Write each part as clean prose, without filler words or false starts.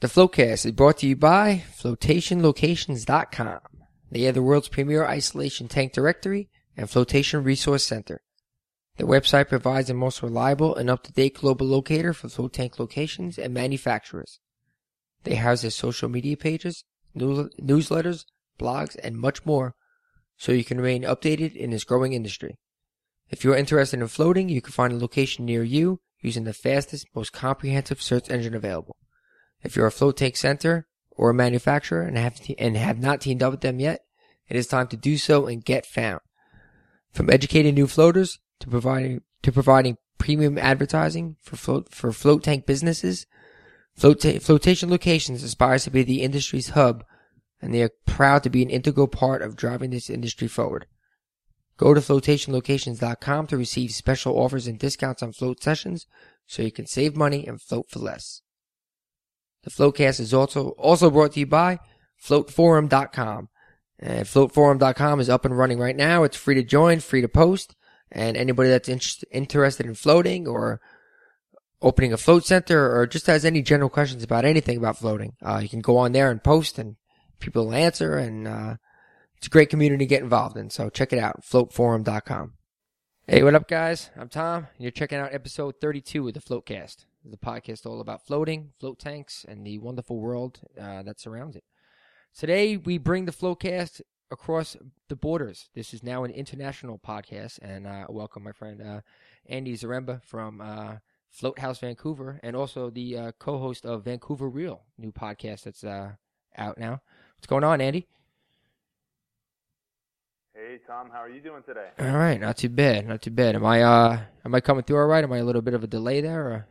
The Floatcast is brought to you by FloatationLocations.com. They are the world's premier isolation tank directory and flotation resource center. The website provides the most reliable and up-to-date global locator for float tank locations and manufacturers. They house their social media pages, newsletters, blogs, and much more, so you can remain updated in this growing industry. If you're interested in floating, you can find a location near you using the fastest, most comprehensive search engine available. If you're a float tank center or a manufacturer and have not teamed up with them yet, it is time to do so and get found. From educating new floaters to providing premium advertising for float tank businesses, Floatation Locations aspires to be the industry's hub, and they are proud to be an integral part of driving this industry forward. Go to FloatationLocations.com to receive special offers and discounts on float sessions so you can save money and float for less. The Floatcast is also brought to you by Floatforum.com. And Floatforum.com is up and running right now. It's free to join, free to post. And anybody that's interested in floating or opening a float center or just has any general questions about anything about floating, you can go on there and post and people will answer. And it's a great community to get involved in. So check it out, Floatforum.com. Hey, what up, guys? I'm Tom, and you're checking out episode 32 of the Floatcast. The podcast all about floating, float tanks, and the wonderful world that surrounds it. Today, we bring the Floatcast across the borders. This is now an international podcast, and welcome my friend Andy Zaremba from Float House Vancouver, and also the co-host of Vancouver Real, new podcast that's out now. What's going on, Andy? Hey, Tom, how are you doing today? All right, not too bad. Am I coming through all right? Am I a little bit of a delay there, or?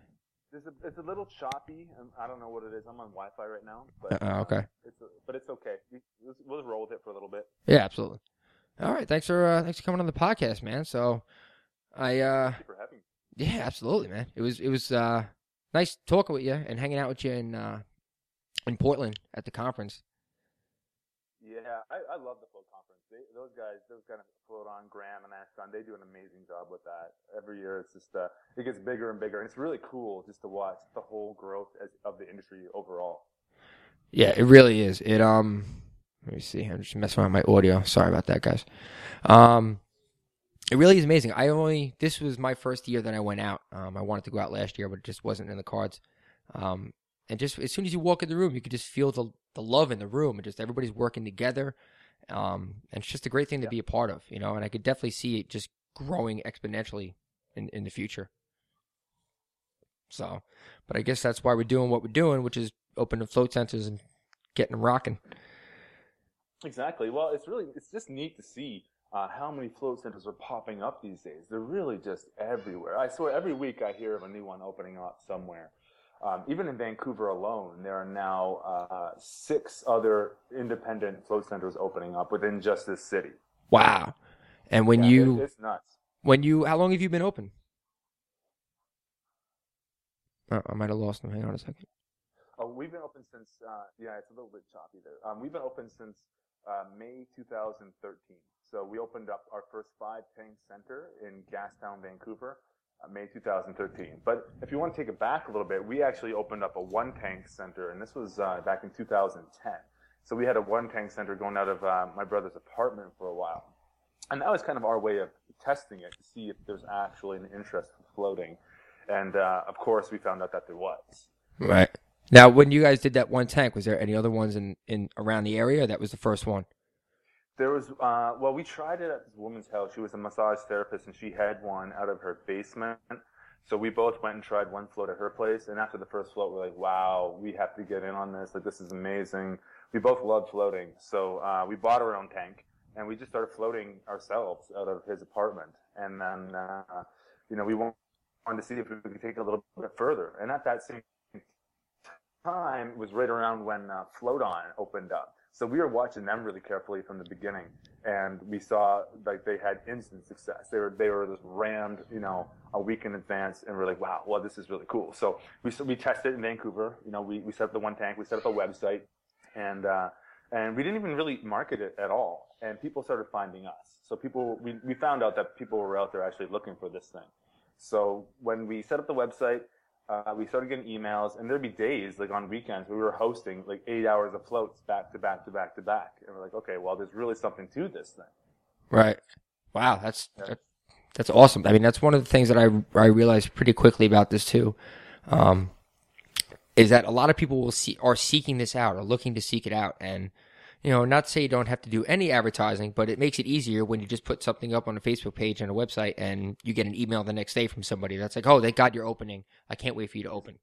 It's a little choppy. I don't know what it is. I'm on Wi-Fi right now. But, okay. But it's okay. We'll roll with it for a little bit. Yeah, absolutely. All right. Thanks for coming on the podcast, man. So thank you for having me. Yeah, absolutely, man. It was nice talking with you and hanging out with you in Portland at the conference. Yeah, I love the Float Conference. Those guys Float On, Graham and Ashton, they do an amazing job with that. Every year it's just, it gets bigger and bigger. And it's really cool just to watch the whole growth of the industry overall. Yeah, it really is. Let me see. I'm just messing around with my audio. Sorry about that, guys. It really is amazing. This was my first year that I went out. I wanted to go out last year, but it just wasn't in the cards. And just as soon as you walk in the room, you could just feel the love in the room, and just everybody's working together. And it's just a great thing to be a part of, you know, and I could definitely see it just growing exponentially in the future. So, but I guess that's why we're doing what we're doing, which is opening float centers and getting them rocking. Exactly. Well, it's just neat to see how many float centers are popping up these days. They're really just everywhere. I swear every week I hear of a new one opening up somewhere. Even in Vancouver alone, there are now 6 other independent float centers opening up within just this city. Wow! And it's nuts. How long have you been open? Oh, I might have lost them. Hang on a second. Oh, we've been open since it's a little bit choppy there. We've been open since May 2013. So we opened up our first 5-tank center in Gastown, Vancouver. May 2013. But if you want to take it back a little bit, we actually opened up a 1-tank center, and this was back in 2010. So we had a 1-tank center going out of my brother's apartment for a while. And that was kind of our way of testing it to see if there's actually an interest in floating. And, of course, we found out that there was. Right. Now, when you guys did that 1-tank, was there any other ones in around the area? That was the first one? There was, we tried it at this woman's house. She was a massage therapist, and she had one out of her basement. So we both went and tried one float at her place, and after the first float, we're like, wow, we have to get in on this. Like, this is amazing. We both love floating. So we bought our own tank, and we just started floating ourselves out of his apartment. And then, we wanted to see if we could take it a little bit further. And at that same time, it was right around when Float On opened up. So we were watching them really carefully from the beginning, and we saw like they had instant success. They were just rammed, a week in advance, and we're like, wow, well, this is really cool. So we tested in Vancouver. We set up the 1-tank, we set up a website, and we didn't even really market it at all. And people started finding us. So we found out that people were out there actually looking for this thing. So when we set up the website, We started getting emails, and there'd be days, like on weekends, we were hosting like 8 hours of floats back to back to back to back. And we're like, okay, well, there's really something to this thing. Right. Wow. That's awesome. I mean, that's one of the things that I realized pretty quickly about this too, is that a lot of people are seeking this out or looking to seek it out. And, you know, not to say you don't have to do any advertising, but it makes it easier when you just put something up on a Facebook page and a website and you get an email the next day from somebody that's like, oh, thank God you're opening. I can't wait for you to open.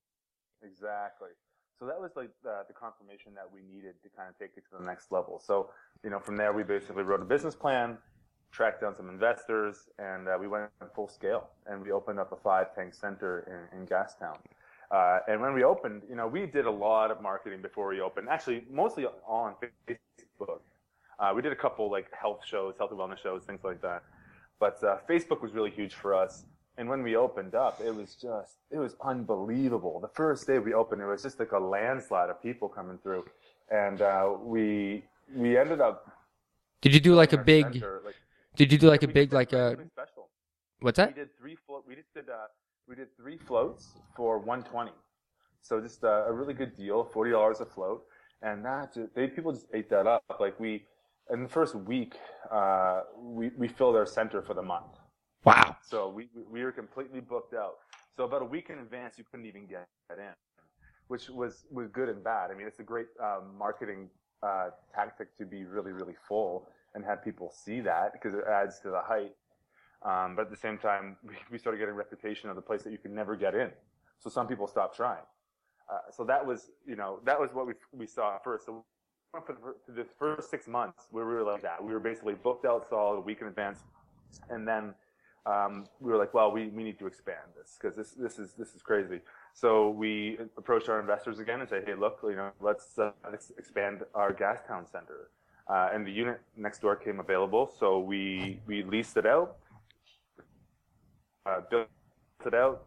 Exactly. So that was like the confirmation that we needed to kind of take it to the next level. So, you know, from there, we basically wrote a business plan, tracked down some investors, and we went on full scale. And we opened up a 5-tank center in Gastown. And when we opened, you know, we did a lot of marketing before we opened. Actually, mostly all on Facebook. We did a couple like health shows, health and wellness shows, things like that. But Facebook was really huge for us. And when we opened up, it was unbelievable. The first day we opened, it was just like a landslide of people coming through. And we ended up. Did you do like a big? Center, like, did you do like a big like a? Special. What's that? We did three float. We did three floats for $120, so just a really good deal, $40 a float, and people just ate that up. Like in the first week, we filled our center for the month. Wow! So we were completely booked out. So about a week in advance, you couldn't even get in, which was good and bad. I mean, it's a great marketing tactic to be really, really full and have people see that because it adds to the hype. But at the same time, we started getting a reputation of the place that you could never get in. So some people stopped trying. So that was what we saw first. So for the first 6 months, we were like that. We were basically booked out solid a week in advance. And then we were like, well, we need to expand this because this is crazy. So we approached our investors again and said, hey, look, you know, let's expand our Gastown center. And the unit next door came available. So we leased it out. Built it out,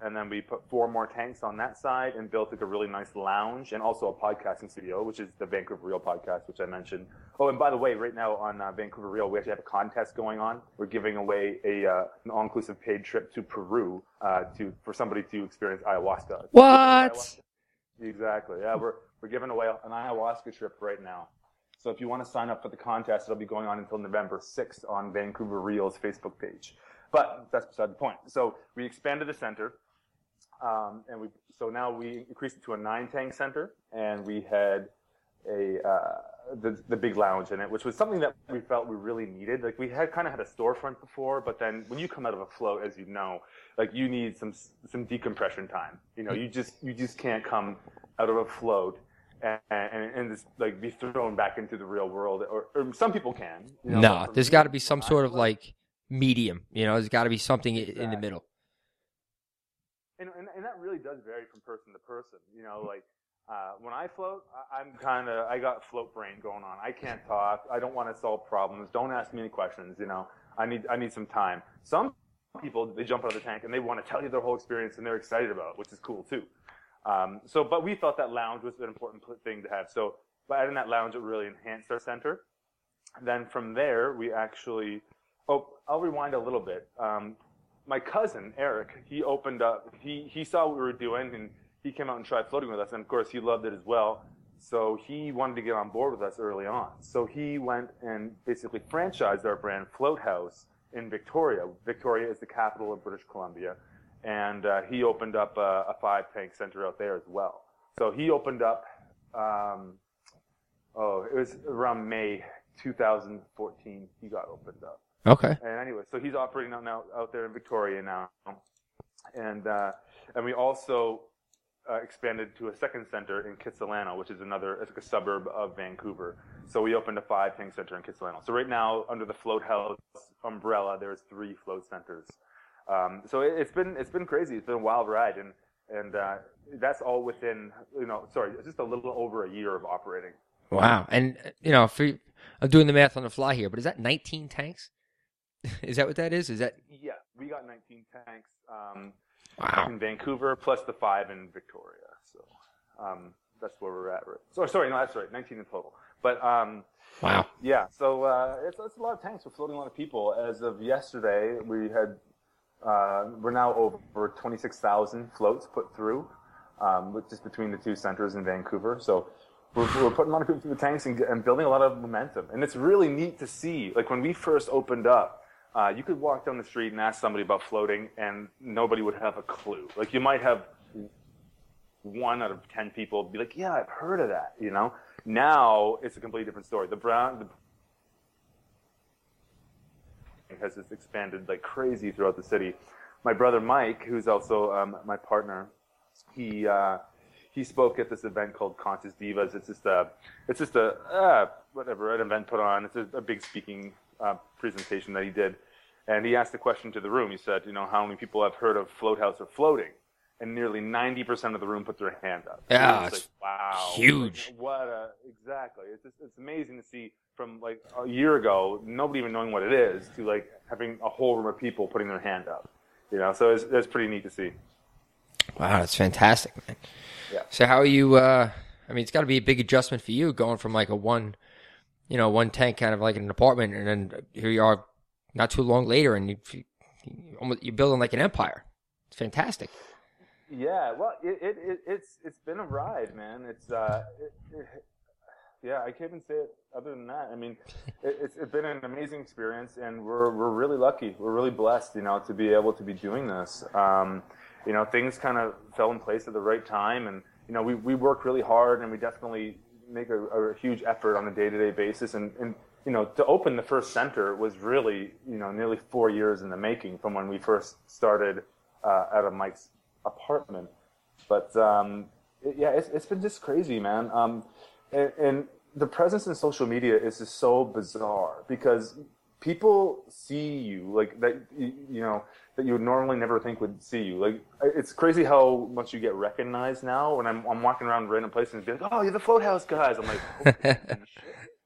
and then we put 4 more tanks on that side and built like a really nice lounge and also a podcasting studio, which is the Vancouver Real podcast, which I mentioned. Oh, and by the way, right now on Vancouver Real, we actually have a contest going on. We're giving away an all-inclusive paid trip to Peru for somebody to experience ayahuasca. What? Exactly. Yeah, we're giving away an ayahuasca trip right now. So if you want to sign up for the contest, it'll be going on until November 6th on Vancouver Real's Facebook page. But that's beside the point. So we expanded the center, so now we increased it to a 9-tank center, and we had the big lounge in it, which was something that we felt we really needed. Like we had kind of had a storefront before, but then when you come out of a float, as you know, like you need some decompression time. You know, you just can't come out of a float and just like be thrown back into the real world. Or some people can. You know, no, there's got to be some sort of like. Medium, you know, there's got to be something exactly. In the middle. And that really does vary from person to person. You know, like when I float, I got float brain going on. I can't talk. I don't want to solve problems. Don't ask me any questions. You know, I need some time. Some people, they jump out of the tank and they want to tell you their whole experience and they're excited about it, which is cool too. But we thought that lounge was an important thing to have. So by adding that lounge, it really enhanced our center. And then from there, we actually. Oh, I'll rewind a little bit. My cousin, Eric, he opened up. He saw what we were doing, and he came out and tried floating with us. And, of course, he loved it as well. So he wanted to get on board with us early on. So he went and basically franchised our brand, Float House, in Victoria. Victoria is the capital of British Columbia. And he opened up a 5-tank center out there as well. So he opened up, it was around May 2014 he got opened up. Okay. And anyway, so he's operating out there in Victoria now, and we also expanded to a second center in Kitsilano, which is it's like a suburb of Vancouver. So we opened a 5-tank center in Kitsilano. So right now, under the Float House umbrella, there's 3 float centers. So it's been crazy. It's been a wild ride, and that's all within just a little over a year of operating. Wow. And I'm doing the math on the fly here, but is that 19 tanks? Is that what that is? Is that? Yeah, we got 19 tanks in Vancouver, plus the 5 in Victoria. So that's where we're at. Right? So sorry, no, that's right, 19 in total. But wow, yeah. So it's a lot of tanks. We're floating a lot of people. As of yesterday, we had We're now over 26,000 floats put through, just between the two centers in Vancouver. So we're putting a lot of people through the tanks and building a lot of momentum. And it's really neat to see. Like when we first opened up, you could walk down the street and ask somebody about floating and nobody would have a clue. Like you might have 1 out of 10 people be like, yeah, I've heard of that, you know? Now it's a completely different story. It has just expanded like crazy throughout the city. My brother Mike, who's also my partner, he spoke at this event called Conscious Divas. It's just an event put on. It's a big speaking presentation that he did, and he asked a question to the room. He said, you know, how many people have heard of Float House or floating? And nearly 90% of the room put their hand up. Yeah, it's like, wow, huge. Like, exactly. It's amazing to see from like a year ago, nobody even knowing what it is, to like having a whole room of people putting their hand up. You know, so it's pretty neat to see. Wow, that's fantastic, man. Yeah. So how are you? I mean, it's got to be a big adjustment for you going from like a one tank kind of like an apartment, and then here you are, not too long later, and you're building like an empire. It's fantastic. Yeah, well, it's been a ride, man. I can't even say it other than that. I mean, it's been an amazing experience, and we're really lucky. We're really blessed, you know, to be able to be doing this. You know, things kind of fell in place at the right time, and you know, we work really hard, and we definitely make a huge effort on a day-to-day basis. And you know, to open the first center was really, you know, nearly 4 years in the making from when we first started out of Mike's apartment. But it's been just crazy, man. And the presence in social media is just so bizarre, because people see you like that, you know, that you would normally never think would see you. Like, it's crazy how much you get recognized now. When I'm walking around random places and be like, oh, you're the Float House guys, I'm like, oh, shit,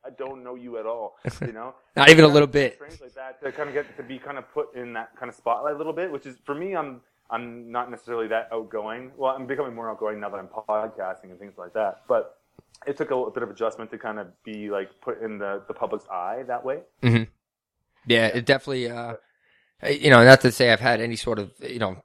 I don't know you at all, you know? Not even a little bit. Strange like that, to kind of get to be kind of put in that kind of spotlight a little bit, which is, for me, I'm not necessarily that outgoing. Well, I'm becoming more outgoing now that I'm podcasting and things like that. But it took a bit of adjustment to kind of be like put in the public's eye that way. Mm-hmm. Yeah, it definitely, you know, not to say I've had any sort of, you know,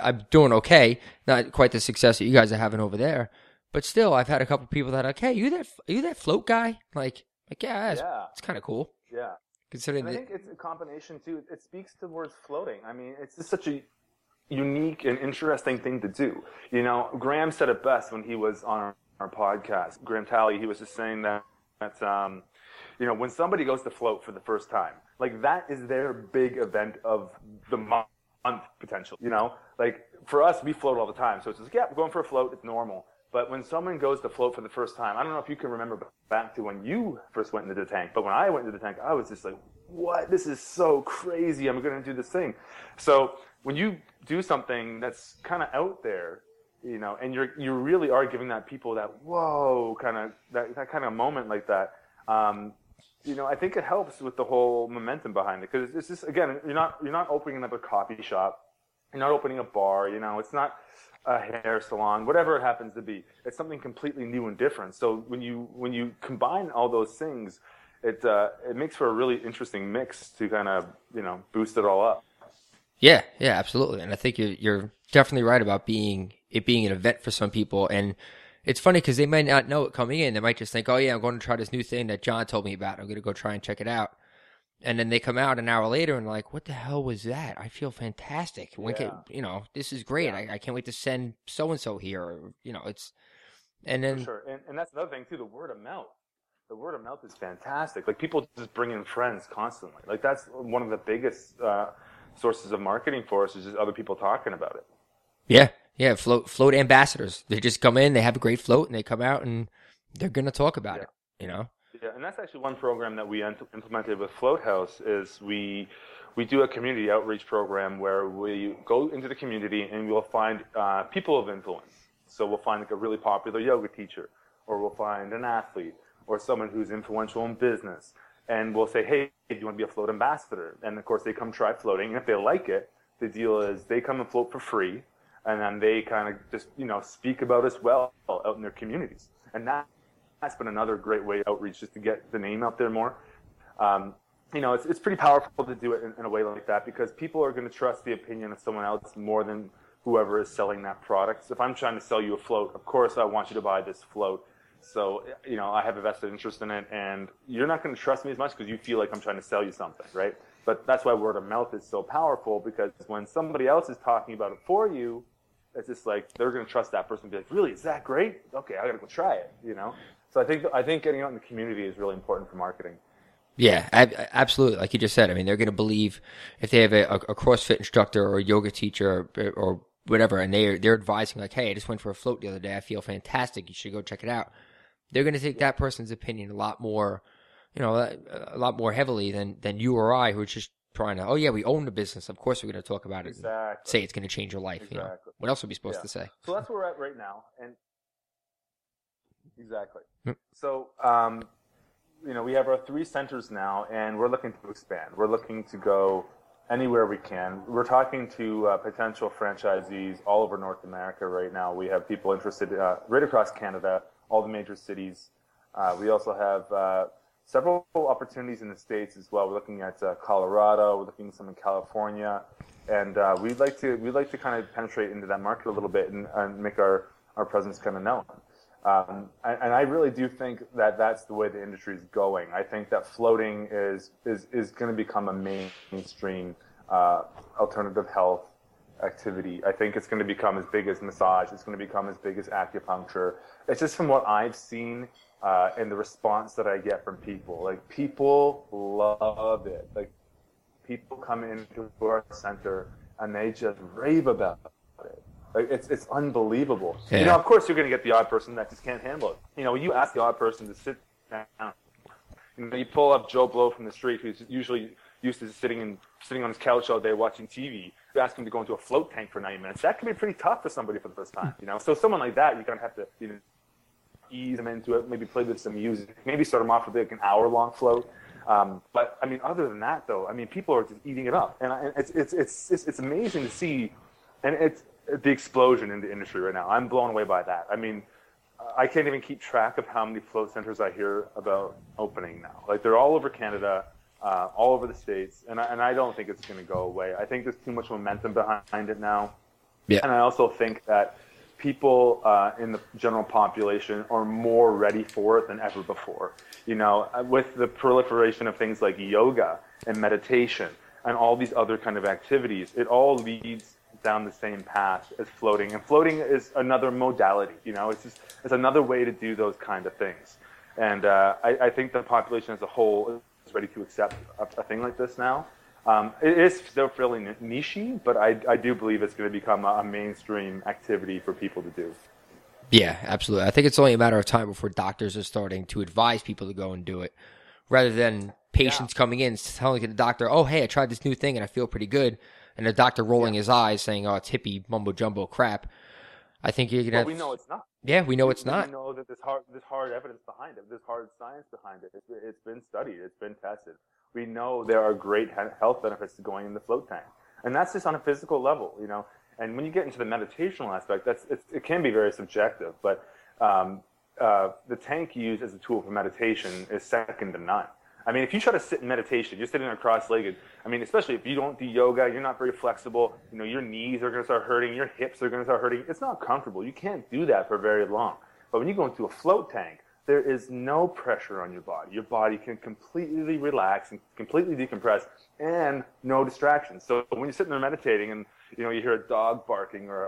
I'm doing okay. Not quite the success that you guys are having over there. But still, I've had a couple of people that are like, hey, you that float guy? Like yeah, it's kind of cool. Yeah. Considering I think it's a combination too. It speaks to words floating. I mean, it's just such a unique and interesting thing to do. You know, Graham said it best when he was on our podcast. Graham Talley, he was just saying that you know, when somebody goes to float for the first time, like that is their big event of the month potential. You know, like for us, we float all the time. So it's just, yeah, we're going for a float. It's normal. But when someone goes to float for the first time, I don't know if you can remember back to when you first went into the tank, but when I went into the tank, I was just like, what? This is so crazy. I'm going to do this thing. So when you do something that's kind of out there, you know, and you really are giving that people that whoa kind of that kind of moment like that, you know, I think it helps with the whole momentum behind it, because it's just, again, you're not opening up a coffee shop, you're not opening a bar, you know, it's not a hair salon, whatever it happens to be. It's something completely new and different. So when you combine all those things, it makes for a really interesting mix to kind of, you know, boost it all up. Yeah, absolutely. And I think you're definitely right about it being an event for some people. And it's funny because they might not know it coming in. They might just think, oh, yeah, I'm going to try this new thing that John told me about. I'm going to go try and check it out. And then they come out an hour later and like, what the hell was that? I feel fantastic. You know, this is great. Yeah. I can't wait to send so-and-so here. You know, it's – and then – sure. And that's another thing too, the word of mouth. The word of mouth is fantastic. Like people just bring in friends constantly. Like that's one of the biggest sources of marketing for us, is just other people talking about it. Yeah, float ambassadors. They just come in, they have a great float, and they come out and they're going to talk about it, you know? Yeah, and that's actually one program that we implemented with Float House, is we do a community outreach program where we go into the community and we'll find people of influence. So we'll find like a really popular yoga teacher, or we'll find an athlete, or someone who's influential in business. And we'll say, hey, do you want to be a float ambassador? And, of course, they come try floating. And if they like it, the deal is they come and float for free. And then they kind of just, you know, speak about us well out in their communities. And that's been another great way to outreach, just to get the name out there more. you know, it's pretty powerful to do it in a way like that, because people are going to trust the opinion of someone else more than whoever is selling that product. So if I'm trying to sell you a float, of course I want you to buy this float. So, you know, I have a vested interest in it, and you're not going to trust me as much because you feel like I'm trying to sell you something, right? But that's why word of mouth is so powerful, because when somebody else is talking about it for you, it's just like they're going to trust that person and be like, really, is that great? Okay, I got to go try it, you know? So I think getting out in the community is really important for marketing. Yeah, absolutely. Like you just said, I mean, they're going to believe if they have a CrossFit instructor or a yoga teacher or whatever, and they're advising like, hey, I just went for a float the other day. I feel fantastic. You should go check it out. They're going to take that person's opinion a lot more, you know, a lot more heavily than you or I, who are just trying to, oh yeah, we own the business. Of course we're going to talk about it and say it's going to change your life. Exactly. You know? What else would we supposed to say? So that's where we're at right now. And exactly. So, you know, we have our three centers now, and we're looking to expand. We're looking to go anywhere we can. We're talking to potential franchisees all over North America right now. We have people interested right across Canada, all the major cities. We also have several opportunities in the States as well. We're looking at Colorado. We're looking at some in California, and we'd like to kind of penetrate into that market a little bit and make our presence kind of known. And I really do think that that's the way the industry is going. I think that floating is going to become a mainstream alternative health activity. I think it's going to become as big as massage. It's going to become as big as acupuncture. It's just from what I've seen and the response that I get from people. Like, people love it. Like, people come into our center and they just rave about it. Like, it's unbelievable. Yeah. You know, of course you're going to get the odd person that just can't handle it. You know, you ask the odd person to sit down. You know, you pull up Joe Blow from the street, who's usually used to sitting on his couch all day watching TV. You ask him to go into a float tank for 90 minutes. That can be pretty tough for somebody for the first time, you know. So someone like that, you're going to have to, you know, ease them into it, maybe play with some music, maybe start them off with like an hour-long float. But, I mean, other than that, though, I mean, people are just eating it up. And it's amazing to see, and it's the explosion in the industry right now. I'm blown away by that. I mean, I can't even keep track of how many float centers I hear about opening now. Like, they're all over Canada, all over the States, and I don't think it's going to go away. I think there's too much momentum behind it now. Yeah. And I also think that people in the general population are more ready for it than ever before. You know, with the proliferation of things like yoga and meditation and all these other kind of activities, it all leads down the same path as floating, and floating is another modality. You know, it's another way to do those kind of things, and I think the population as a whole is ready to accept a thing like this now. It is still fairly nichey, but I do believe it's going to become a mainstream activity for people to do. Yeah, absolutely. I think it's only a matter of time before doctors are starting to advise people to go and do it, rather than patients coming in telling the doctor, "Oh, hey, I tried this new thing and I feel pretty good." And the doctor rolling his eyes saying, oh, it's hippie mumbo-jumbo crap. I think you're going to... Well, we know it's not. Yeah, we know it's not. We know that there's hard evidence behind it. There's hard science behind it. It's been studied. It's been tested. We know there are great health benefits to going in the float tank. And that's just on a physical level, you know. And when you get into the meditational aspect, it can be very subjective. But the tank used as a tool for meditation is second to none. I mean, if you try to sit in meditation, you're sitting there cross-legged. I mean, especially if you don't do yoga, you're not very flexible. You know, your knees are going to start hurting. Your hips are going to start hurting. It's not comfortable. You can't do that for very long. But when you go into a float tank, there is no pressure on your body. Your body can completely relax and completely decompress, and no distractions. So when you're sitting there meditating and, you know, you hear a dog barking or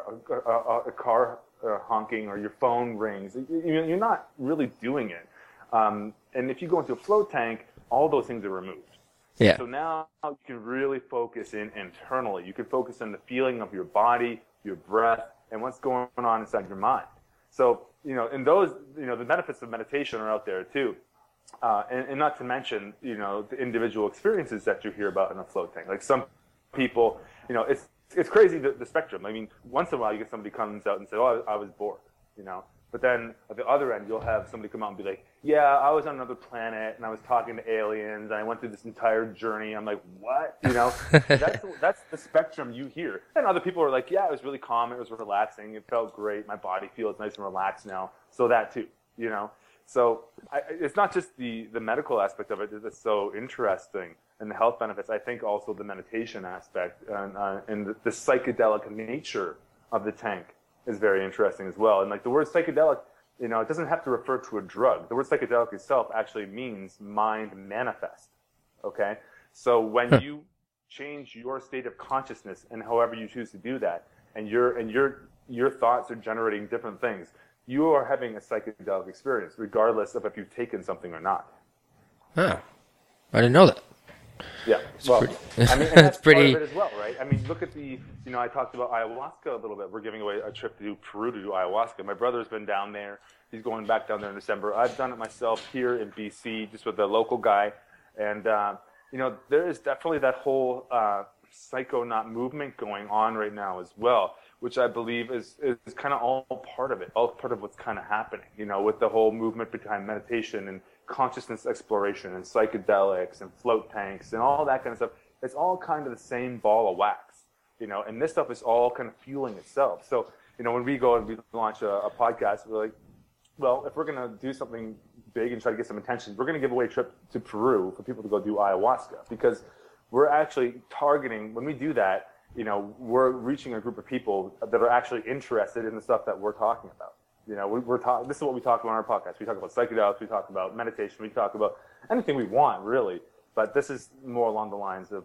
a car honking or your phone rings, you're not really doing it. And if you go into a float tank, all those things are removed. Yeah. So now you can really focus in internally. You can focus on the feeling of your body, your breath, and what's going on inside your mind. So, you know, and those, you know, the benefits of meditation are out there too. And not to mention, you know, the individual experiences that you hear about in a float tank. Like, some people, you know, it's crazy, the spectrum. I mean, once in a while you get somebody comes out and says, oh, I was bored, you know. But then at the other end, you'll have somebody come out and be like, yeah, I was on another planet and I was talking to aliens and I went through this entire journey. I'm like, what? You know, that's the spectrum you hear. And other people are like, yeah, it was really calm. It was relaxing. It felt great. My body feels nice and relaxed now. So that too, you know. So it's not just the medical aspect of it that's so interesting. and the health benefits, I think also the meditation aspect and the psychedelic nature of the tank is very interesting as well. And like the word psychedelic, you know, it doesn't have to refer to a drug. The word psychedelic itself actually means mind manifest, okay? So when you change your state of consciousness and however you choose to do that, and your thoughts are generating different things, you are having a psychedelic experience, regardless of if you've taken something or not. Huh. I didn't know that. Yeah. Well, I mean, and that's pretty... part of it as well, right? I mean, look at the, you know, I talked about ayahuasca a little bit. We're giving away a trip to Peru to do ayahuasca. My brother's been down there. He's going back down there in December. I've done it myself here in BC, just with a local guy. And, you know, there is definitely that whole psychonaut movement going on right now as well, which I believe is kind of all part of it, all part of what's kind of happening, you know, with the whole movement behind meditation and consciousness exploration and psychedelics and float tanks and all that kind of stuff. It's all kind of the same ball of wax, you know, and this stuff is all kind of fueling itself. So, you know, when we go and we launch a podcast, we're like, well, if we're going to do something big and try to get some attention, we're going to give away a trip to Peru for people to go do ayahuasca, because we're actually targeting, when we do that, you know, we're reaching a group of people that are actually interested in the stuff that we're talking about. You know, this is what we talk about on our podcast. We talk about psychedelics, we talk about meditation, we talk about anything we want, really. But this is more along the lines of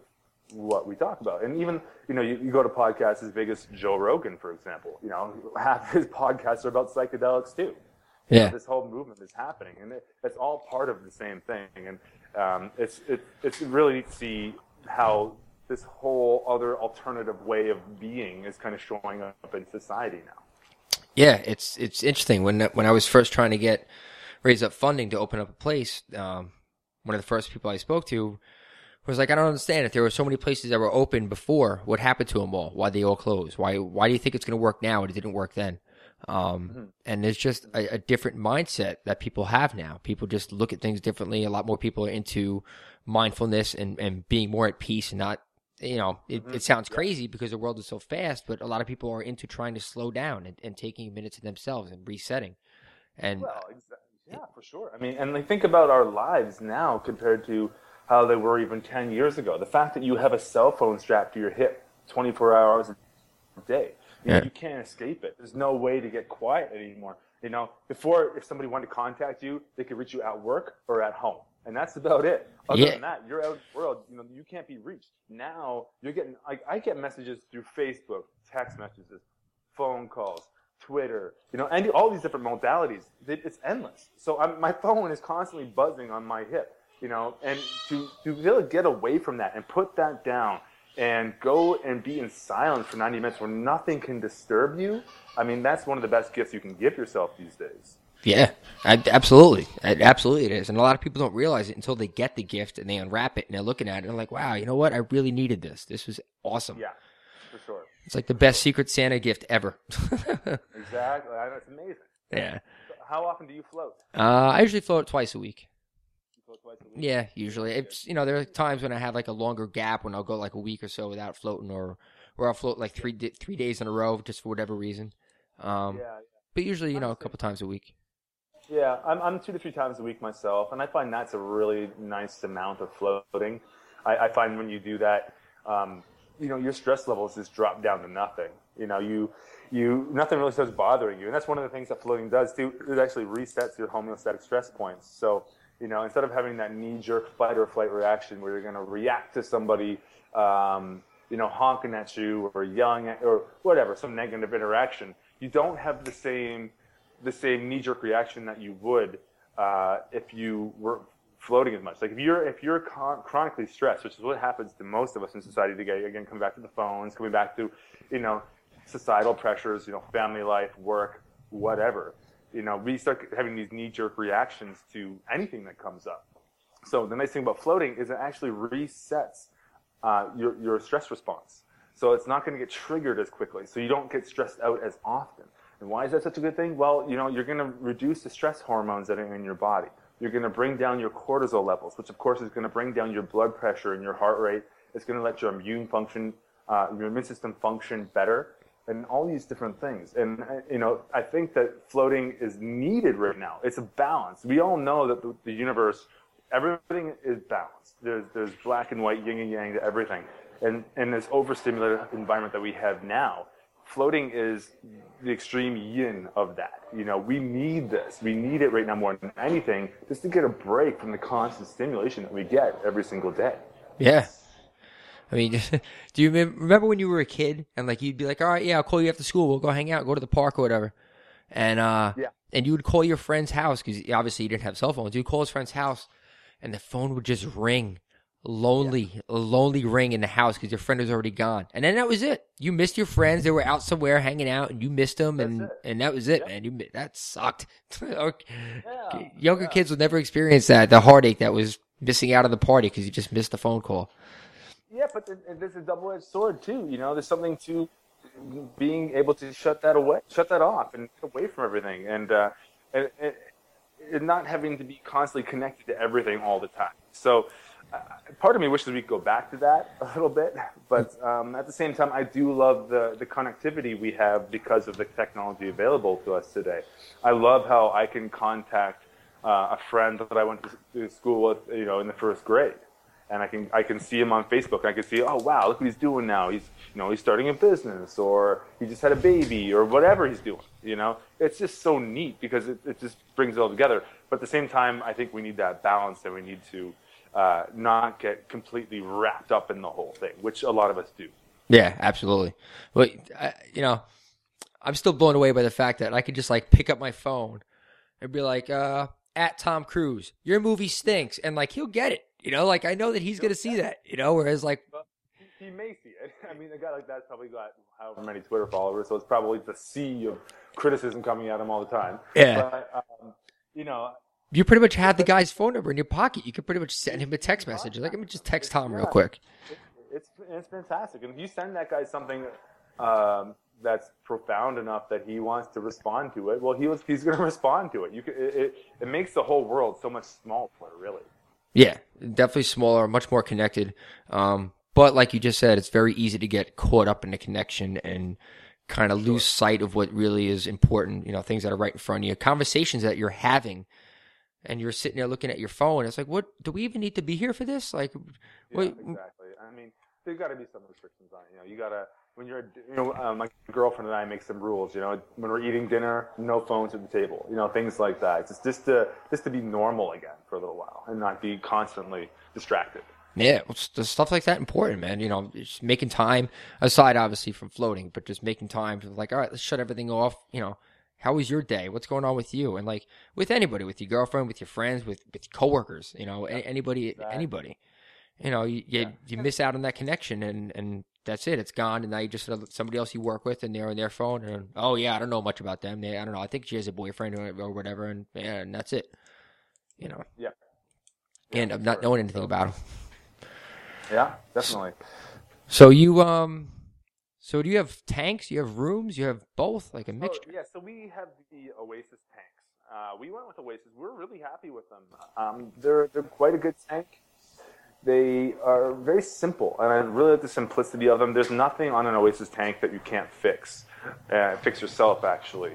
what we talk about. And even, you know, you go to podcasts as big as Joe Rogan, for example. You know, half his podcasts are about psychedelics, too. Yeah. You know, this whole movement is happening. And it's all part of the same thing. And it's really neat to see how this whole other alternative way of being is kind of showing up in society now. Yeah, it's interesting. When I was first trying to raise up funding to open up a place, one of the first people I spoke to was like, I don't understand. If there were so many places that were open before, what happened to them all? Why'd they all close? Why do you think it's going to work now and it didn't work then? And there's just a different mindset that people have now. People just look at things differently. A lot more people are into mindfulness and being more at peace and not, you know, it sounds crazy because the world is so fast, but a lot of people are into trying to slow down and taking a minute to themselves and resetting. And well, yeah, for sure. I mean, and like, think about our lives now compared to how they were even 10 years ago. The fact that you have a cell phone strapped to your hip 24 hours a day, you know, you can't escape it. There's no way to get quiet anymore. You know, before, if somebody wanted to contact you, they could reach you at work or at home. And that's about it. Other than that, you're out in the world. You know, you can't be reached. Now you're getting, like, I get messages through Facebook, text messages, phone calls, Twitter. You know, and all these different modalities. It's endless. So my phone is constantly buzzing on my hip. You know, and to really get away from that and put that down and go and be in silence for 90 minutes where nothing can disturb you. I mean, that's one of the best gifts you can give yourself these days. Yeah, absolutely. Absolutely it is. And a lot of people don't realize it until they get the gift and they unwrap it and they're looking at it and they're like, wow, you know what? I really needed this. This was awesome. Yeah, for sure. It's like the best Secret Santa gift ever. Exactly. I know, it's amazing. Yeah. So how often do you float? I usually float twice a week. You float twice a week? Yeah, usually. It's, you know, there are times when I have like a longer gap when I'll go like a week or so without floating, or I'll float like three days in a row just for whatever reason. But usually, you know, a couple times a week. Yeah, I'm 2 to 3 times a week myself, and I find that's a really nice amount of floating. I find when you do that, you know, your stress levels just drop down to nothing. You know, you nothing really starts bothering you, and that's one of the things that floating does too. It actually resets your homeostatic stress points. So, you know, instead of having that knee-jerk fight or flight reaction where you're going to react to somebody, you know, honking at you or yelling at, or whatever, some negative interaction, you don't have the same knee-jerk reaction that you would if you were floating as much. Like if you're chronically stressed, which is what happens to most of us in society today, again, coming back to the phones, coming back to, you know, societal pressures, you know, family life, work, whatever. You know, we start having these knee-jerk reactions to anything that comes up. So the nice thing about floating is it actually resets your stress response. So it's not going to get triggered as quickly. So you don't get stressed out as often. And why is that such a good thing? Well, you know, you're going to reduce the stress hormones that are in your body. You're going to bring down your cortisol levels, which, of course, is going to bring down your blood pressure and your heart rate. It's going to let your immune function, your immune system function better, and all these different things. And, you know, I think that floating is needed right now. It's a balance. We all know that the universe everything is balanced. There's black and white, yin and yang to everything. And in this overstimulated environment that we have now, floating is the extreme yin of that. You know, we need this. We need it right now more than anything, just to get a break from the constant stimulation that we get every single day. Yeah. I mean, do you remember when you were a kid and like you'd be like, all right, yeah, I'll call you after school. We'll go hang out, go to the park or whatever. And and you would call your friend's house because obviously you didn't have cell phones. You'd call his friend's house and the phone would just ring. A lonely ring in the house because your friend was already gone. And then that was it. You missed your friends. They were out somewhere hanging out and you missed them. And that was it, man. That sucked. Younger kids will never experience that, the heartache that was missing out on the party because you just missed the phone call. Yeah, but this is a double-edged sword too. You know, there's something to being able to shut that off and get away from everything and not having to be constantly connected to everything all the time. So part of me wishes we could go back to that a little bit, but at the same time, I do love the connectivity we have because of the technology available to us today. I love how I can contact a friend that I went to school with, you know, in the first grade, and I can see him on Facebook. And I can see, oh wow, look what he's doing now. He's, you know, he's starting a business, or he just had a baby, or whatever he's doing. You know, it's just so neat because it just brings it all together. But at the same time, I think we need that balance, and we need to not get completely wrapped up in the whole thing, which a lot of us do. Yeah, absolutely. But you know, I'm still blown away by the fact that I could just like pick up my phone and be like, at Tom Cruise, your movie stinks, and like he'll get it. You know, like I know that he's going to see that. You know, whereas like he may see it. I mean, a guy like that's probably got however many Twitter followers, so it's probably the sea of criticism coming at him all the time. Yeah, but, you know. You pretty much had the guy's phone number in your pocket. You could pretty much send him a text message. Like, let me just text Tom real quick. It's fantastic. And if you send that guy something that's profound enough that he wants to respond to it, well, he's going to respond to it. It makes the whole world so much smaller, really. Yeah, definitely smaller, much more connected. But like you just said, it's very easy to get caught up in the connection and kind of lose sight of what really is important, you know, things that are right in front of you, conversations that you're having. And you're sitting there looking at your phone. It's like, what do we even need to be here for this? Like, yeah, exactly. I mean, there's got to be some restrictions on it. You know, you gotta when you're, you know, my girlfriend and I make some rules. You know, when we're eating dinner, no phones at the table. You know, things like that. It's just to be normal again for a little while and not be constantly distracted. Yeah, stuff like that important, man. You know, just making time aside, obviously, from floating, but just making time for like, all right, let's shut everything off. You know. How was your day? What's going on with you? And like with anybody, with your girlfriend, with your friends, with coworkers, you know, anybody, you know, you miss out on that connection and that's it. It's gone. And now you just have somebody else you work with and they're on their phone and, oh yeah, I don't know much about them. I don't know. I think she has a boyfriend or whatever. And yeah, and that's it, you know? Yeah. You end up not knowing anything about them. Yeah, definitely. So you, so do you have tanks? You have rooms? You have both? Like a mixture? Oh, yeah, so we have the Oasis tanks. We went with Oasis. We're really happy with them. They're quite a good tank. They are very simple, and I really like the simplicity of them. There's nothing on an Oasis tank that you can't fix yourself, actually.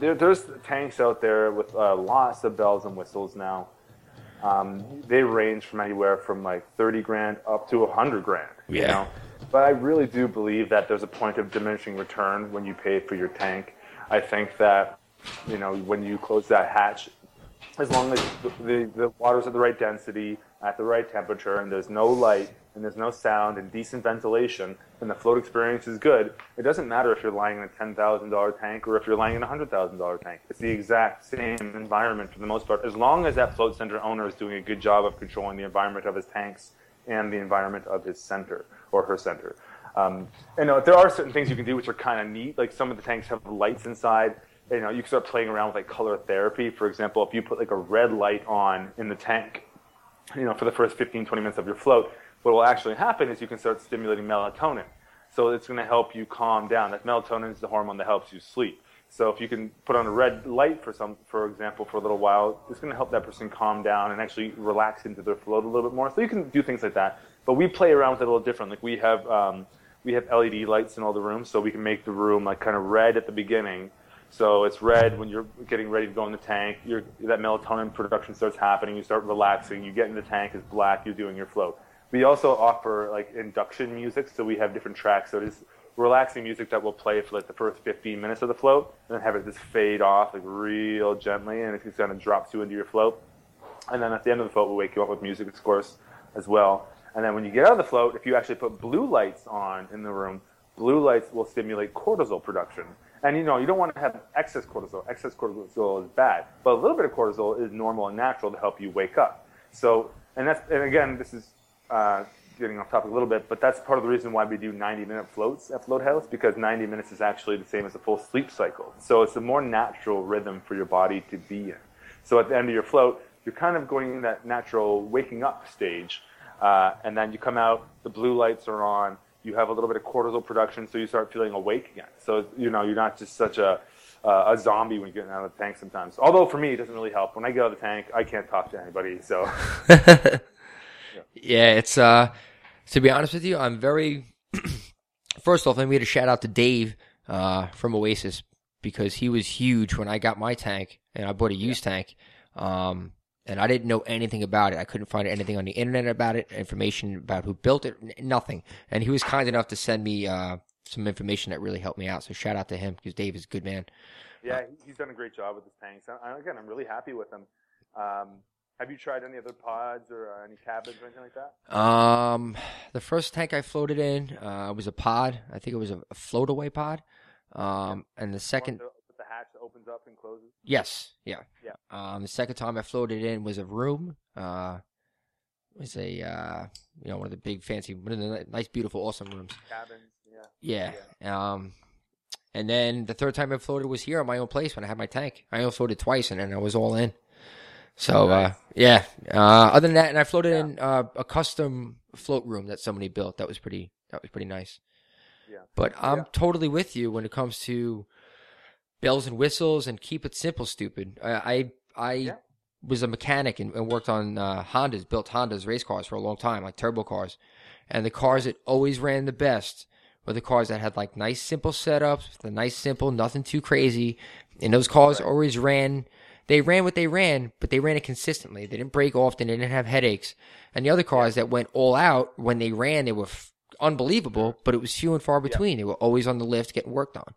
There's tanks out there with lots of bells and whistles now. They range from anywhere from like $30,000 up to $100,000. Yeah. You know? But I really do believe that there's a point of diminishing return when you pay for your tank. I think that, you know, when you close that hatch, as long as the water's at the right density, at the right temperature, and there's no light, and there's no sound, and decent ventilation, and the float experience is good, it doesn't matter if you're lying in a $10,000 tank or if you're lying in a $100,000 tank. It's the exact same environment for the most part, as long as that float center owner is doing a good job of controlling the environment of his tanks and the environment of his center or her center. And there are certain things you can do which are kind of neat. Like some of the tanks have lights inside. You know, you can start playing around with like color therapy. For example, if you put like a red light on in the tank, you know, for the first 15, 20 minutes of your float, what will actually happen is you can start stimulating melatonin. So it's going to help you calm down. That melatonin is the hormone that helps you sleep. So if you can put on a red light for example, for a little while, it's going to help that person calm down and actually relax into their float a little bit more. So you can do things like that. But we play around with it a little different. Like we have LED lights in all the rooms, so we can make the room like kind of red at the beginning, So it's red when you're getting ready to go in the tank. That melatonin production starts happening. You start relaxing. You get in the tank. It's black. You're doing your float. We also offer like induction music, so we have different tracks. So it is relaxing music that will play for like the first 15 minutes of the float, and then have it just fade off like real gently, and it just kind of drops you into your float. And then at the end of the float, we'll wake you up with music, of course, as well. And then when you get out of the float, if you actually put blue lights on in the room, blue lights will stimulate cortisol production. And, you know, you don't want to have excess cortisol. Excess cortisol is bad. But a little bit of cortisol is normal and natural to help you wake up. So, and again, this is getting off topic a little bit, but that's part of the reason why we do 90-minute floats at Float House, because 90 minutes is actually the same as a full sleep cycle. So it's a more natural rhythm for your body to be in. So at the end of your float, you're kind of going in that natural waking up stage. And then you come out, the blue lights are on, you have a little bit of cortisol production, so you start feeling awake again. So, you know, you're not just such a zombie when you're getting out of the tank sometimes. Although for me, it doesn't really help. When I get out of the tank, I can't talk to anybody, so. Yeah, it's, to be honest with you, I'm very, first off, let me get a shout out to Dave from Oasis, because he was huge when I got my tank, and I bought a used tank. And I didn't know anything about it. I couldn't find anything on the internet about it, information about who built it, nothing. And he was kind enough to send me some information that really helped me out. So shout out to him, because Dave is a good man. Yeah, he's done a great job with his tanks. Again, I'm really happy with him. Have you tried any other pods or any cabins or anything like that? The first tank I floated in was a pod. I think it was a float-away pod. And the second... opens up and closes? Yes. Yeah. The second time I floated in was a room. It was a, you know, one of the big fancy, one of the nice, beautiful, awesome rooms. Cabins, yeah. And then the third time I floated was here at my own place when I had my tank. I only floated twice, and then I was all in. So, nice. Other than that, and I floated in a custom float room that somebody built. That was pretty nice. Yeah. But I'm totally with you when it comes to bells and whistles and keep it simple, stupid. I was a mechanic and worked on Hondas, built Hondas race cars for a long time, like turbo cars. And the cars that always ran the best were the cars that had like nice simple setups, the nice simple, nothing too crazy. And those cars always ran. They ran what they ran, but they ran it consistently. They didn't break often. They didn't have headaches. And the other cars that went all out, when they ran, they were unbelievable, but it was few and far between. They were always on the lift getting worked on.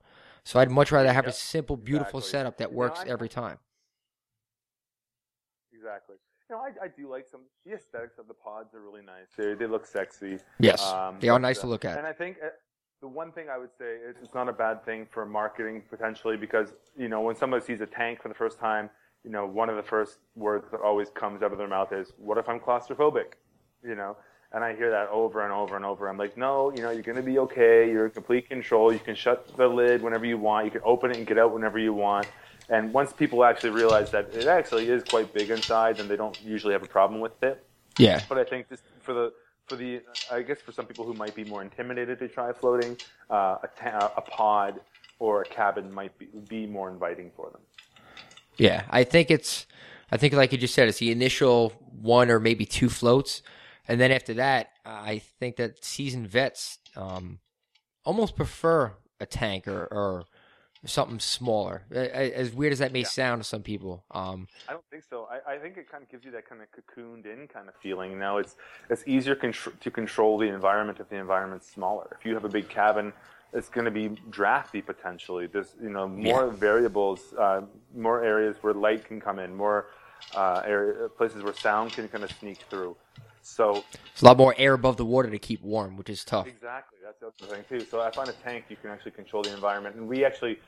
So I'd much rather have a simple, beautiful setup that works every time. Exactly. You know, I do like some – the aesthetics of the pods are really nice. They look sexy. Yes, they are nice to look at. And I think the one thing I would say is it's not a bad thing for marketing potentially, because, you know, when somebody sees a tank for the first time, you know, one of the first words that always comes out of their mouth is, what if I'm claustrophobic? You know? And I hear that over and over and over. I'm like, no, you know, you're going to be okay. You're in complete control. You can shut the lid whenever you want. You can open it and get out whenever you want. And once people actually realize that it actually is quite big inside, then they don't usually have a problem with it. Yeah. But I think just for the I guess for some people who might be more intimidated to try floating, a pod or a cabin might be more inviting for them. Yeah, I think like you just said, it's the initial one or maybe two floats. And then after that, I think that seasoned vets almost prefer a tank or something smaller, as weird as that may sound to some people. I don't think so. I think it kind of gives you that kind of cocooned-in kind of feeling. Now, it's easier to control the environment if the environment's smaller. If you have a big cabin, it's going to be drafty potentially. There's, you know, more variables, more areas where light can come in, more places where sound can kind of sneak through. So it's a lot more air above the water to keep warm, which is tough. Exactly. That's the other thing, too. So I find a tank, you can actually control the environment. And we actually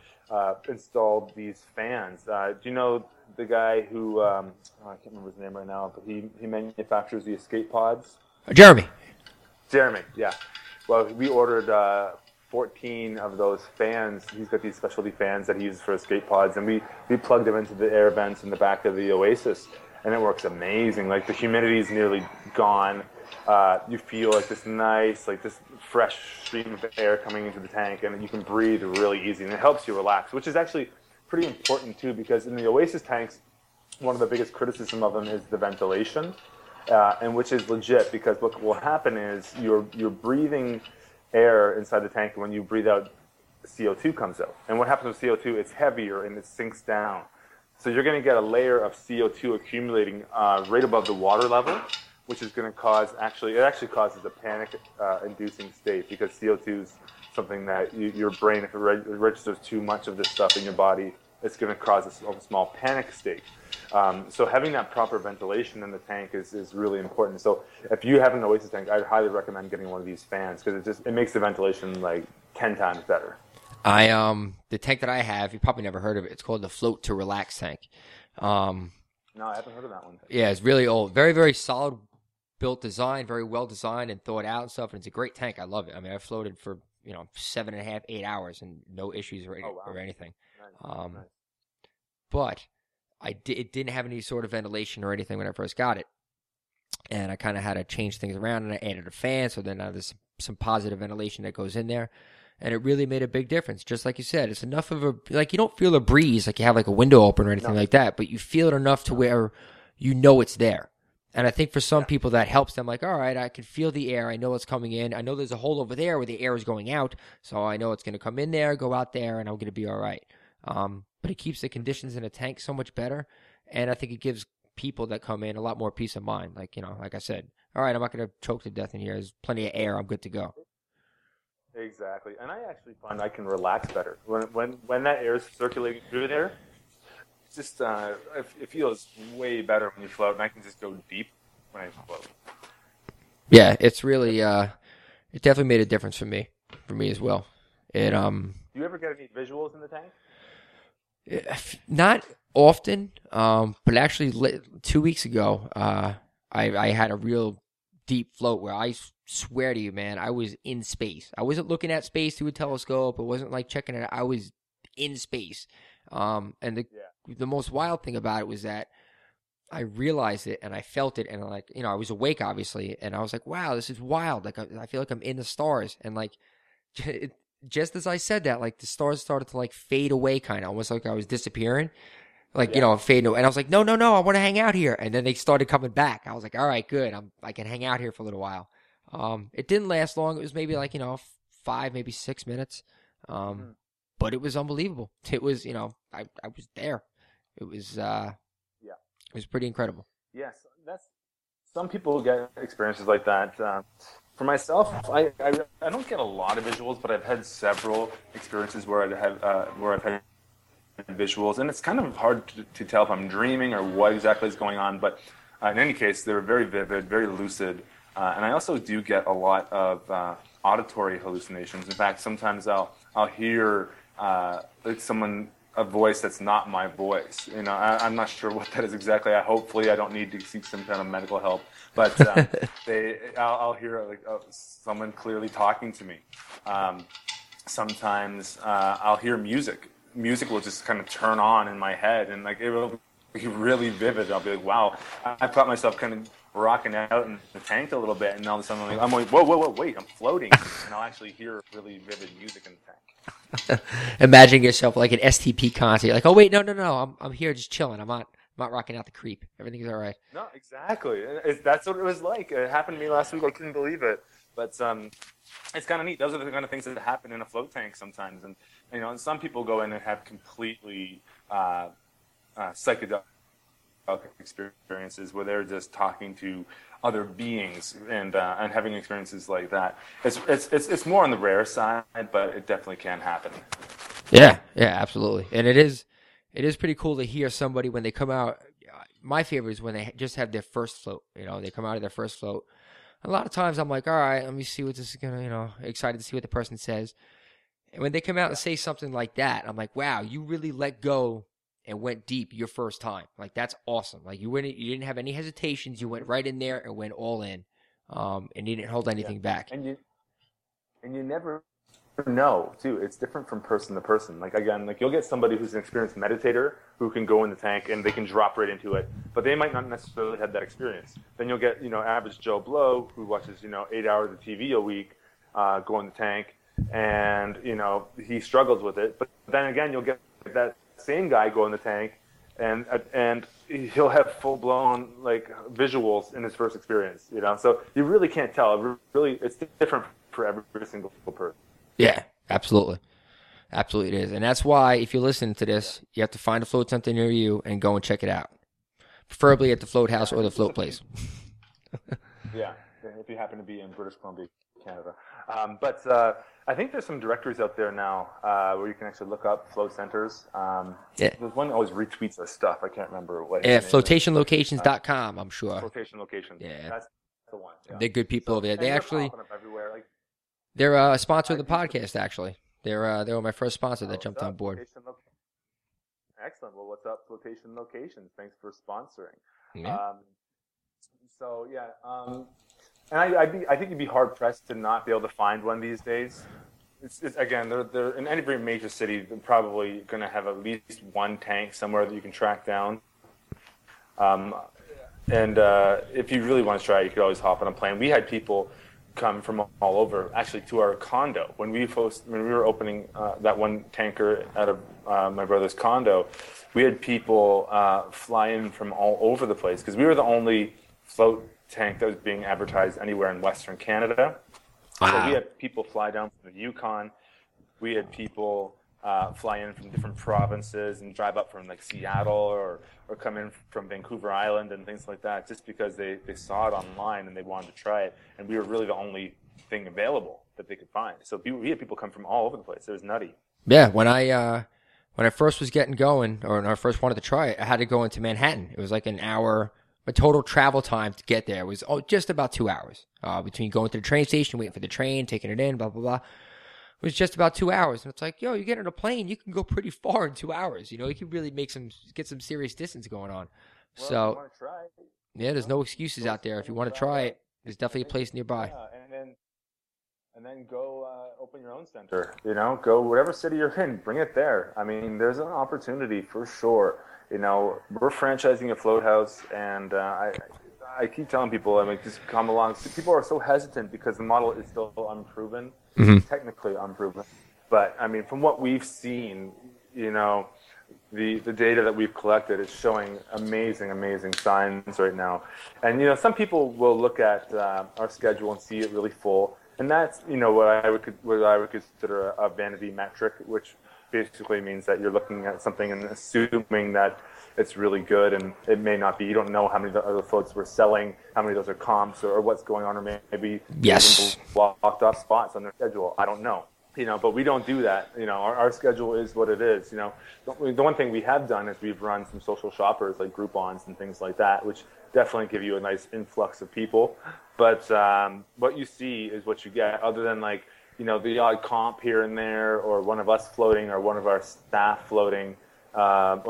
installed these fans. Do you know the guy who, I can't remember his name right now, but he manufactures the escape pods? Jeremy. Jeremy, yeah. Well, we ordered 14 of those fans. He's got these specialty fans that he uses for escape pods. And we plugged them into the air vents in the back of the Oasis. And it works amazing. Like, the humidity is nearly gone. You feel like this nice, like this fresh stream of air coming into the tank, and you can breathe really easy. And it helps you relax, which is actually pretty important too, because in the Oasis tanks, one of the biggest criticism of them is the ventilation, and which is legit, because what will happen is you're breathing air inside the tank, and when you breathe out CO2 comes out. And what happens with CO2, it's heavier and it sinks down. So you're going to get a layer of CO2 accumulating right above the water level, which is going to cause, it causes a panic-inducing state, because CO2 is something that your brain, if it registers too much of this stuff in your body, it's going to cause a small panic state. So having that proper ventilation in the tank is really important. So if you have an Oasis tank, I'd highly recommend getting one of these fans, because it makes the ventilation like 10 times better. The tank that I have, you probably never heard of it. It's called the Float to Relax tank. No, I haven't heard of that one. Yeah, it's really old. Very, very solid built design, very well designed and thought out and stuff. And it's a great tank. I love it. I mean, I floated for, 7.5, 8 hours and no issues or anything. Nice. Nice. But it didn't have any sort of ventilation or anything when I first got it. And I kind of had to change things around, and I added a fan. So then now there's some positive ventilation that goes in there. And it really made a big difference. Just like you said, it's enough of a, like, you don't feel a breeze like you have like a window open or anything like that, but you feel it enough to where you know it's there. And I think for some people that helps them, like, all right, I can feel the air. I know it's coming in. I know there's a hole over there where the air is going out. So I know it's going to come in there, go out there, and I'm going to be all right. But it keeps the conditions in a tank so much better. And I think it gives people that come in a lot more peace of mind. Like, like I said, all right, I'm not going to choke to death in here. There's plenty of air. I'm good to go. Exactly. And I actually find I can relax better. When that air is circulating through there, it's just it feels way better when you float, and I can just go deep when I float. Yeah, it's really it definitely made a difference for me as well. Do you ever get any visuals in the tank? Not often, but actually 2 weeks ago, I had a real deep float where I swear to you, man, I was in space. I wasn't looking at space through a telescope. It wasn't like checking it out. I was in space. And the most wild thing about it was that I realized it and I felt it, and like, I was awake obviously, and I was like, wow, this is wild. Like I feel like I'm in the stars, and like just as I said that, like the stars started to like fade away, kind of almost like I was disappearing. Like, fading away. And I was like, no, I want to hang out here. And then they started coming back. I was like, all right, good. I can hang out here for a little while. It didn't last long. It was maybe like, 5, maybe 6 minutes. But it was unbelievable. It was, I was there. It was, it was pretty incredible. Yes. That's some people get experiences like that. For myself, I don't get a lot of visuals, but I've had several experiences where I've had visuals, and it's kind of hard to tell if I'm dreaming or what exactly is going on, but in any case, they're very vivid, very lucid, and I also do get a lot of auditory hallucinations. In fact, sometimes I'll hear a voice that's not my voice. I'm not sure what that is exactly. Hopefully I don't need to seek some kind of medical help, but I'll hear someone clearly talking to me. Sometimes I'll hear music. Music will just kind of turn on in my head, and like it will be really vivid. I'll be like, wow, I caught myself kind of rocking out in the tank a little bit, and all of a sudden I'm like, whoa, wait, I'm floating, and I'll actually hear really vivid music in the tank. Imagine yourself like an STP concert. You're like, oh wait, no, I'm here just chilling. I'm not rocking out the creep. Everything's all right. No, exactly. That's what it was like. It happened to me last week. I couldn't believe it. But it's kind of neat. Those are the kind of things that happen in a float tank sometimes. And and some people go in and have completely psychedelic experiences where they're just talking to other beings and having experiences like that. It's more on the rare side, but it definitely can happen. Yeah, absolutely. And it is pretty cool to hear somebody when they come out. My favorite is when they just have their first float. They come out of their first float. A lot of times I'm like, all right, let me see what this is going to, excited to see what the person says. And when they come out and say something like that, I'm like, wow, you really let go and went deep your first time. Like, that's awesome. Like, you didn't have any hesitations. You went right in there and went all in, and you didn't hold anything back. And you never know, too. It's different from person to person. Like, again, like you'll get somebody who's an experienced meditator who can go in the tank and they can drop right into it, but they might not necessarily have that experience. Then you'll get, average Joe Blow who watches, 8 hours of TV a week, go in the tank, and he struggles with it. But then again, you'll get that same guy go in the tank, and he'll have full blown like visuals in his first experience. So you really can't tell. Really, it's different for every single person. Yeah, absolutely. Absolutely it is. And that's why if you listen to this, you have to find a float something near you and go and check it out. Preferably at the Float House or the Float Place. Yeah, if you happen to be in British Columbia, Canada. But I think there's some directories out there now where you can actually look up float centers. There's one that always retweets us stuff. I can't remember what. Yeah, FloatationLocations.com, I'm sure. Floatation Locations. Yeah. That's the one. Yeah. They're good people over there. They actually – they're a sponsor of the podcast, actually. They were my first sponsor that jumped on board. Excellent. Well, what's up, Flotation Locations? Thanks for sponsoring. Yeah. And I think you'd be hard pressed to not be able to find one these days. It's again, they're in every major city. They're probably going to have at least one tank somewhere that you can track down. And if you really want to try it, you could always hop on a plane. We had people come from all over, actually, to our condo. When we were opening that one tanker out of my brother's condo, we had people fly in from all over the place because we were the only float tank that was being advertised anywhere in Western Canada. Wow. So we had people fly down from the Yukon. We had people fly in from different provinces and drive up from like Seattle or come in from Vancouver Island and things like that, just because they saw it online and they wanted to try it, and we were really the only thing available that they could find. So we had people come from all over the place. It was nutty. Yeah, when I first was getting going, or when I first wanted to try it, I had to go into Manhattan. It was like an hour. My total travel time to get there was just about 2 hours between going to the train station, waiting for the train, taking it in, blah, blah, blah. It was just about 2 hours. And it's like, yo, you get on a plane, you can go pretty far in 2 hours. You know, you can really get some serious distance going on. Well, so, if you want to try it, yeah, there's no excuses out there. If you want to try it, there's definitely a place nearby. Yeah, and then go open your own center. You know, go whatever city you're in, bring it there. I mean, there's an opportunity for sure. You know, we're franchising a float house, and I keep telling people, I mean, just come along. People are so hesitant because the model is still unproven, technically unproven. But, I mean, from what we've seen, you know, the data that we've collected is showing amazing, amazing signs right now. And, you know, some people will look at our schedule and see it really full. And that's, you know, what I would consider a vanity metric, which basically means that you're looking at something and assuming that it's really good, and it may not be. You don't know how many of the other floats we're selling, how many of those are comps, or what's going on, or maybe even blocked off spots on their schedule. I don't know. You know, but we don't do that. You know, our schedule is what it is. You know, the one thing we have done is we've run some social shoppers like Groupons and things like that, which definitely give you a nice influx of people. But what you see is what you get, other than like, you know, the odd comp here and there, or one of us floating, or one of our staff floating, or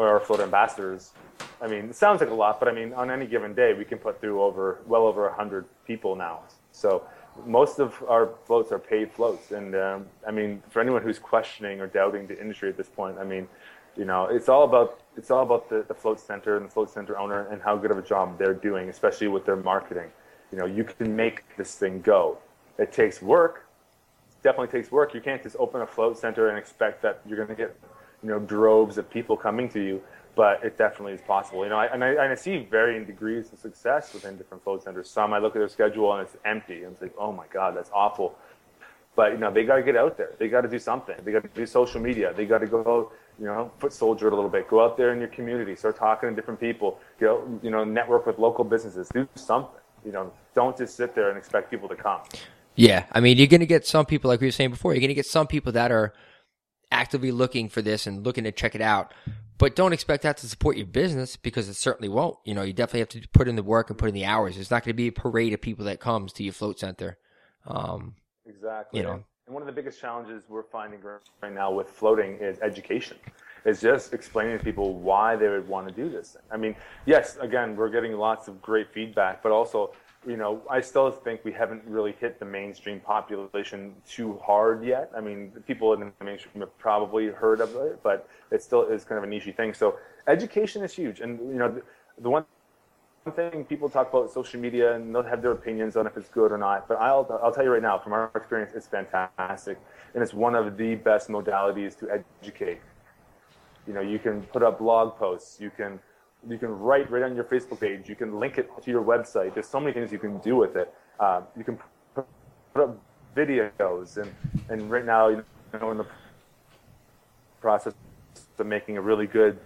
our float ambassadors. I mean, it sounds like a lot, but I mean, on any given day, we can put through well over 100 people now. So most of our floats are paid floats. And I mean, for anyone who's questioning or doubting the industry at this point, I mean, you know, it's all about the float center and the float center owner and how good of a job they're doing, especially with their marketing. You know, you can make this thing go. It takes work. Definitely takes work. You can't just open a float center and expect that you're going to get, you know, droves of people coming to you, but it definitely is possible. You know, I see varying degrees of success within different float centers. Some, I look at their schedule and it's empty, and it's like, oh my God, that's awful. But, you know, they got to get out there. They got to do something. They got to do social media. They got to go, you know, foot soldier it a little bit. Go out there in your community. Start talking to different people. Go, you know, network with local businesses. Do something. You know, don't just sit there and expect people to come. Yeah, I mean, you're going to get some people, like we were saying before, you're going to get some people that are actively looking for this and looking to check it out, but don't expect that to support your business, because it certainly won't. You know, you definitely have to put in the work and put in the hours. There's not going to be a parade of people that comes to your float center. Exactly. You know. And one of the biggest challenges we're finding right now with floating is education. It's just explaining to people why they would want to do this. I mean, yes, again, we're getting lots of great feedback, but also, you know, I still think we haven't really hit the mainstream population too hard yet. I mean, people in the mainstream have probably heard of it, but it still is kind of a niche thing. So education is huge. And, you know, the one thing people talk about social media, and they'll have their opinions on if it's good or not. But I'll tell you right now, from our experience, it's fantastic. And it's one of the best modalities to educate. You know, you can put up blog posts. You can write right on your Facebook page. You can link it to your website. There's so many things you can do with it. You can put up videos. And right now, you know, in the process of making a really good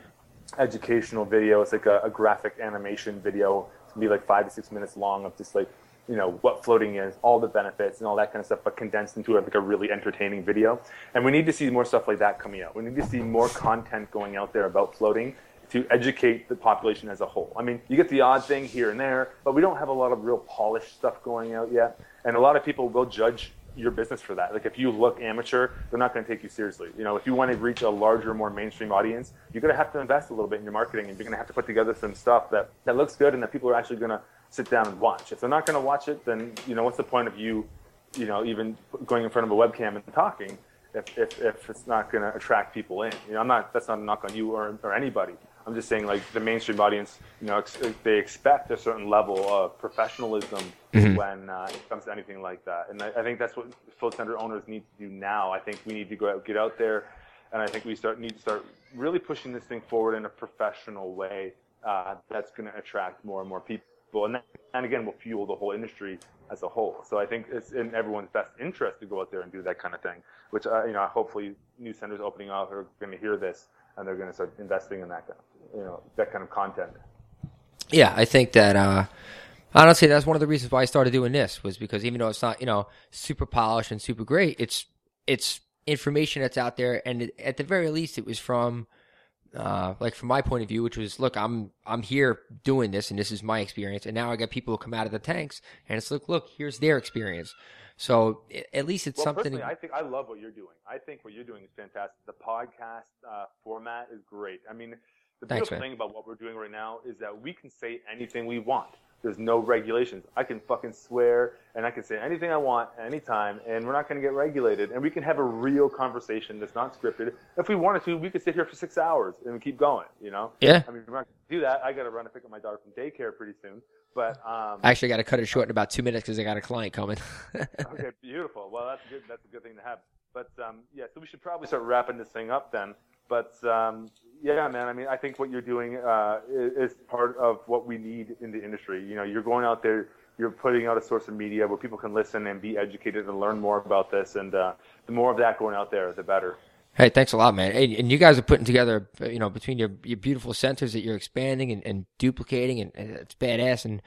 educational video. It's like a graphic animation video. It's going to be like 5 to 6 minutes long of just like, you know, what floating is, all the benefits and all that kind of stuff, but condensed into like a really entertaining video. And we need to see more stuff like that coming out. We need to see more content going out there about floating to educate the population as a whole. I mean, you get the odd thing here and there, but we don't have a lot of real polished stuff going out yet. And a lot of people will judge your business for that. Like if you look amateur, they're not going to take you seriously. You know, if you want to reach a larger, more mainstream audience, you're going to have to invest a little bit in your marketing, and you're going to have to put together some stuff that looks good and that people are actually going to sit down and watch. If they're not going to watch it, then, you know, what's the point of you even going in front of a webcam and talking if it's not going to attract people in? You know, that's not a knock on you or anybody. I'm just saying, like, the mainstream audience, you know, they expect a certain level of professionalism when it comes to anything like that. And I think that's what float center owners need to do now. I think we need to go out, get out there, and I think we need to start really pushing this thing forward in a professional way that's going to attract more and more people. And again, will fuel the whole industry as a whole. So I think it's in everyone's best interest to go out there and do that kind of thing, which, you know, hopefully new centers opening up are going to hear this, and they're going to start investing in that kind of, you know, that kind of content. Yeah, I think that honestly, that's one of the reasons why I started doing this, was because even though it's not, you know, super polished and super great, it's information that's out there, and at the very least, it was from from my point of view, which was, look, I'm here doing this, and this is my experience, and now I got people who come out of the tanks, and it's like, look, here's their experience. So at least it's something. Personally, I think I love what you're doing. I think what you're doing is fantastic. The podcast format is great. I mean, the beautiful thing about what we're doing right now is that we can say anything we want. There's no regulations. I can fucking swear, and I can say anything I want at any time, and we're not going to get regulated. And we can have a real conversation that's not scripted. If we wanted to, we could sit here for 6 hours and keep going, you know? Yeah. I mean, we're not going to do that. I got to run and pick up my daughter from daycare pretty soon. But I actually got to cut it short in about 2 minutes because I got a client coming. Okay, beautiful. Well, that's a good thing to have. But yeah, so we should probably start wrapping this thing up then. But yeah, man, I mean, I think what you're doing is part of what we need in the industry. You know, you're going out there, you're putting out a source of media where people can listen and be educated and learn more about this. And the more of that going out there, the better. Hey, thanks a lot, man. And you guys are putting together, you know, between your beautiful centers that you're expanding and duplicating, and it's badass. And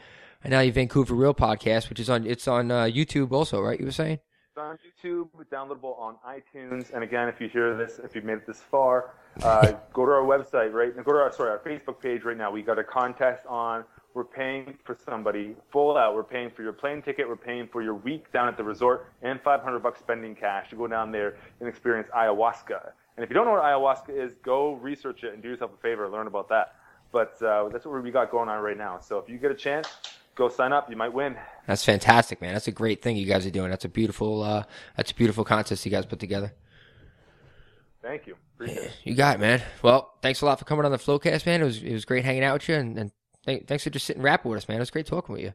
now your Vancouver Real podcast, which is on YouTube also, right? You were saying? It's on YouTube, downloadable on iTunes. And again, if you hear this, if you've made it this far, go to our website, right? Go to our Facebook page right now. We got a contest on. We're paying for somebody full out. We're paying for your plane ticket. We're paying for your week down at the resort, and $500 spending cash to go down there and experience ayahuasca. And if you don't know what ayahuasca is, go research it and do yourself a favor, learn about that. But that's what we got going on right now. So if you get a chance, go sign up. You might win. That's fantastic, man. That's a great thing you guys are doing. That's a beautiful contest you guys put together. Thank you. Appreciate it. You got it, man. Well, thanks a lot for coming on the Flowcast, man. It was great hanging out with you, and thanks for just sitting and rapping with us, man. It was great talking with you.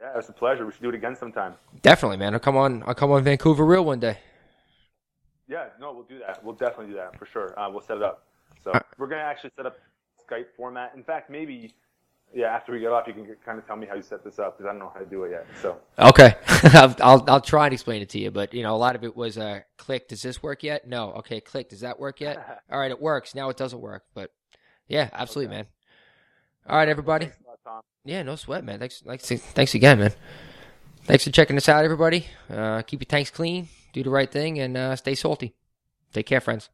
Yeah, it was a pleasure. We should do it again sometime. Definitely, man. I'll come on Vancouver Real one day. Yeah, no, we'll do that. We'll definitely do that for sure. We'll set it up. So we're going to actually set up Skype format. In fact, maybe, yeah, after we get off, you can kind of tell me how you set this up, because I don't know how to do it yet. So okay. I'll try and explain it to you. But, you know, a lot of it was click. Does this work yet? No. Okay, click. Does that work yet? All right, it works. Now it doesn't work. But, yeah, absolutely, okay, man. All right, everybody. Thanks a lot, Tom. Yeah, no sweat, man. Thanks again, man. Thanks for checking us out, everybody. Keep your tanks clean, do the right thing, and stay salty. Take care, friends.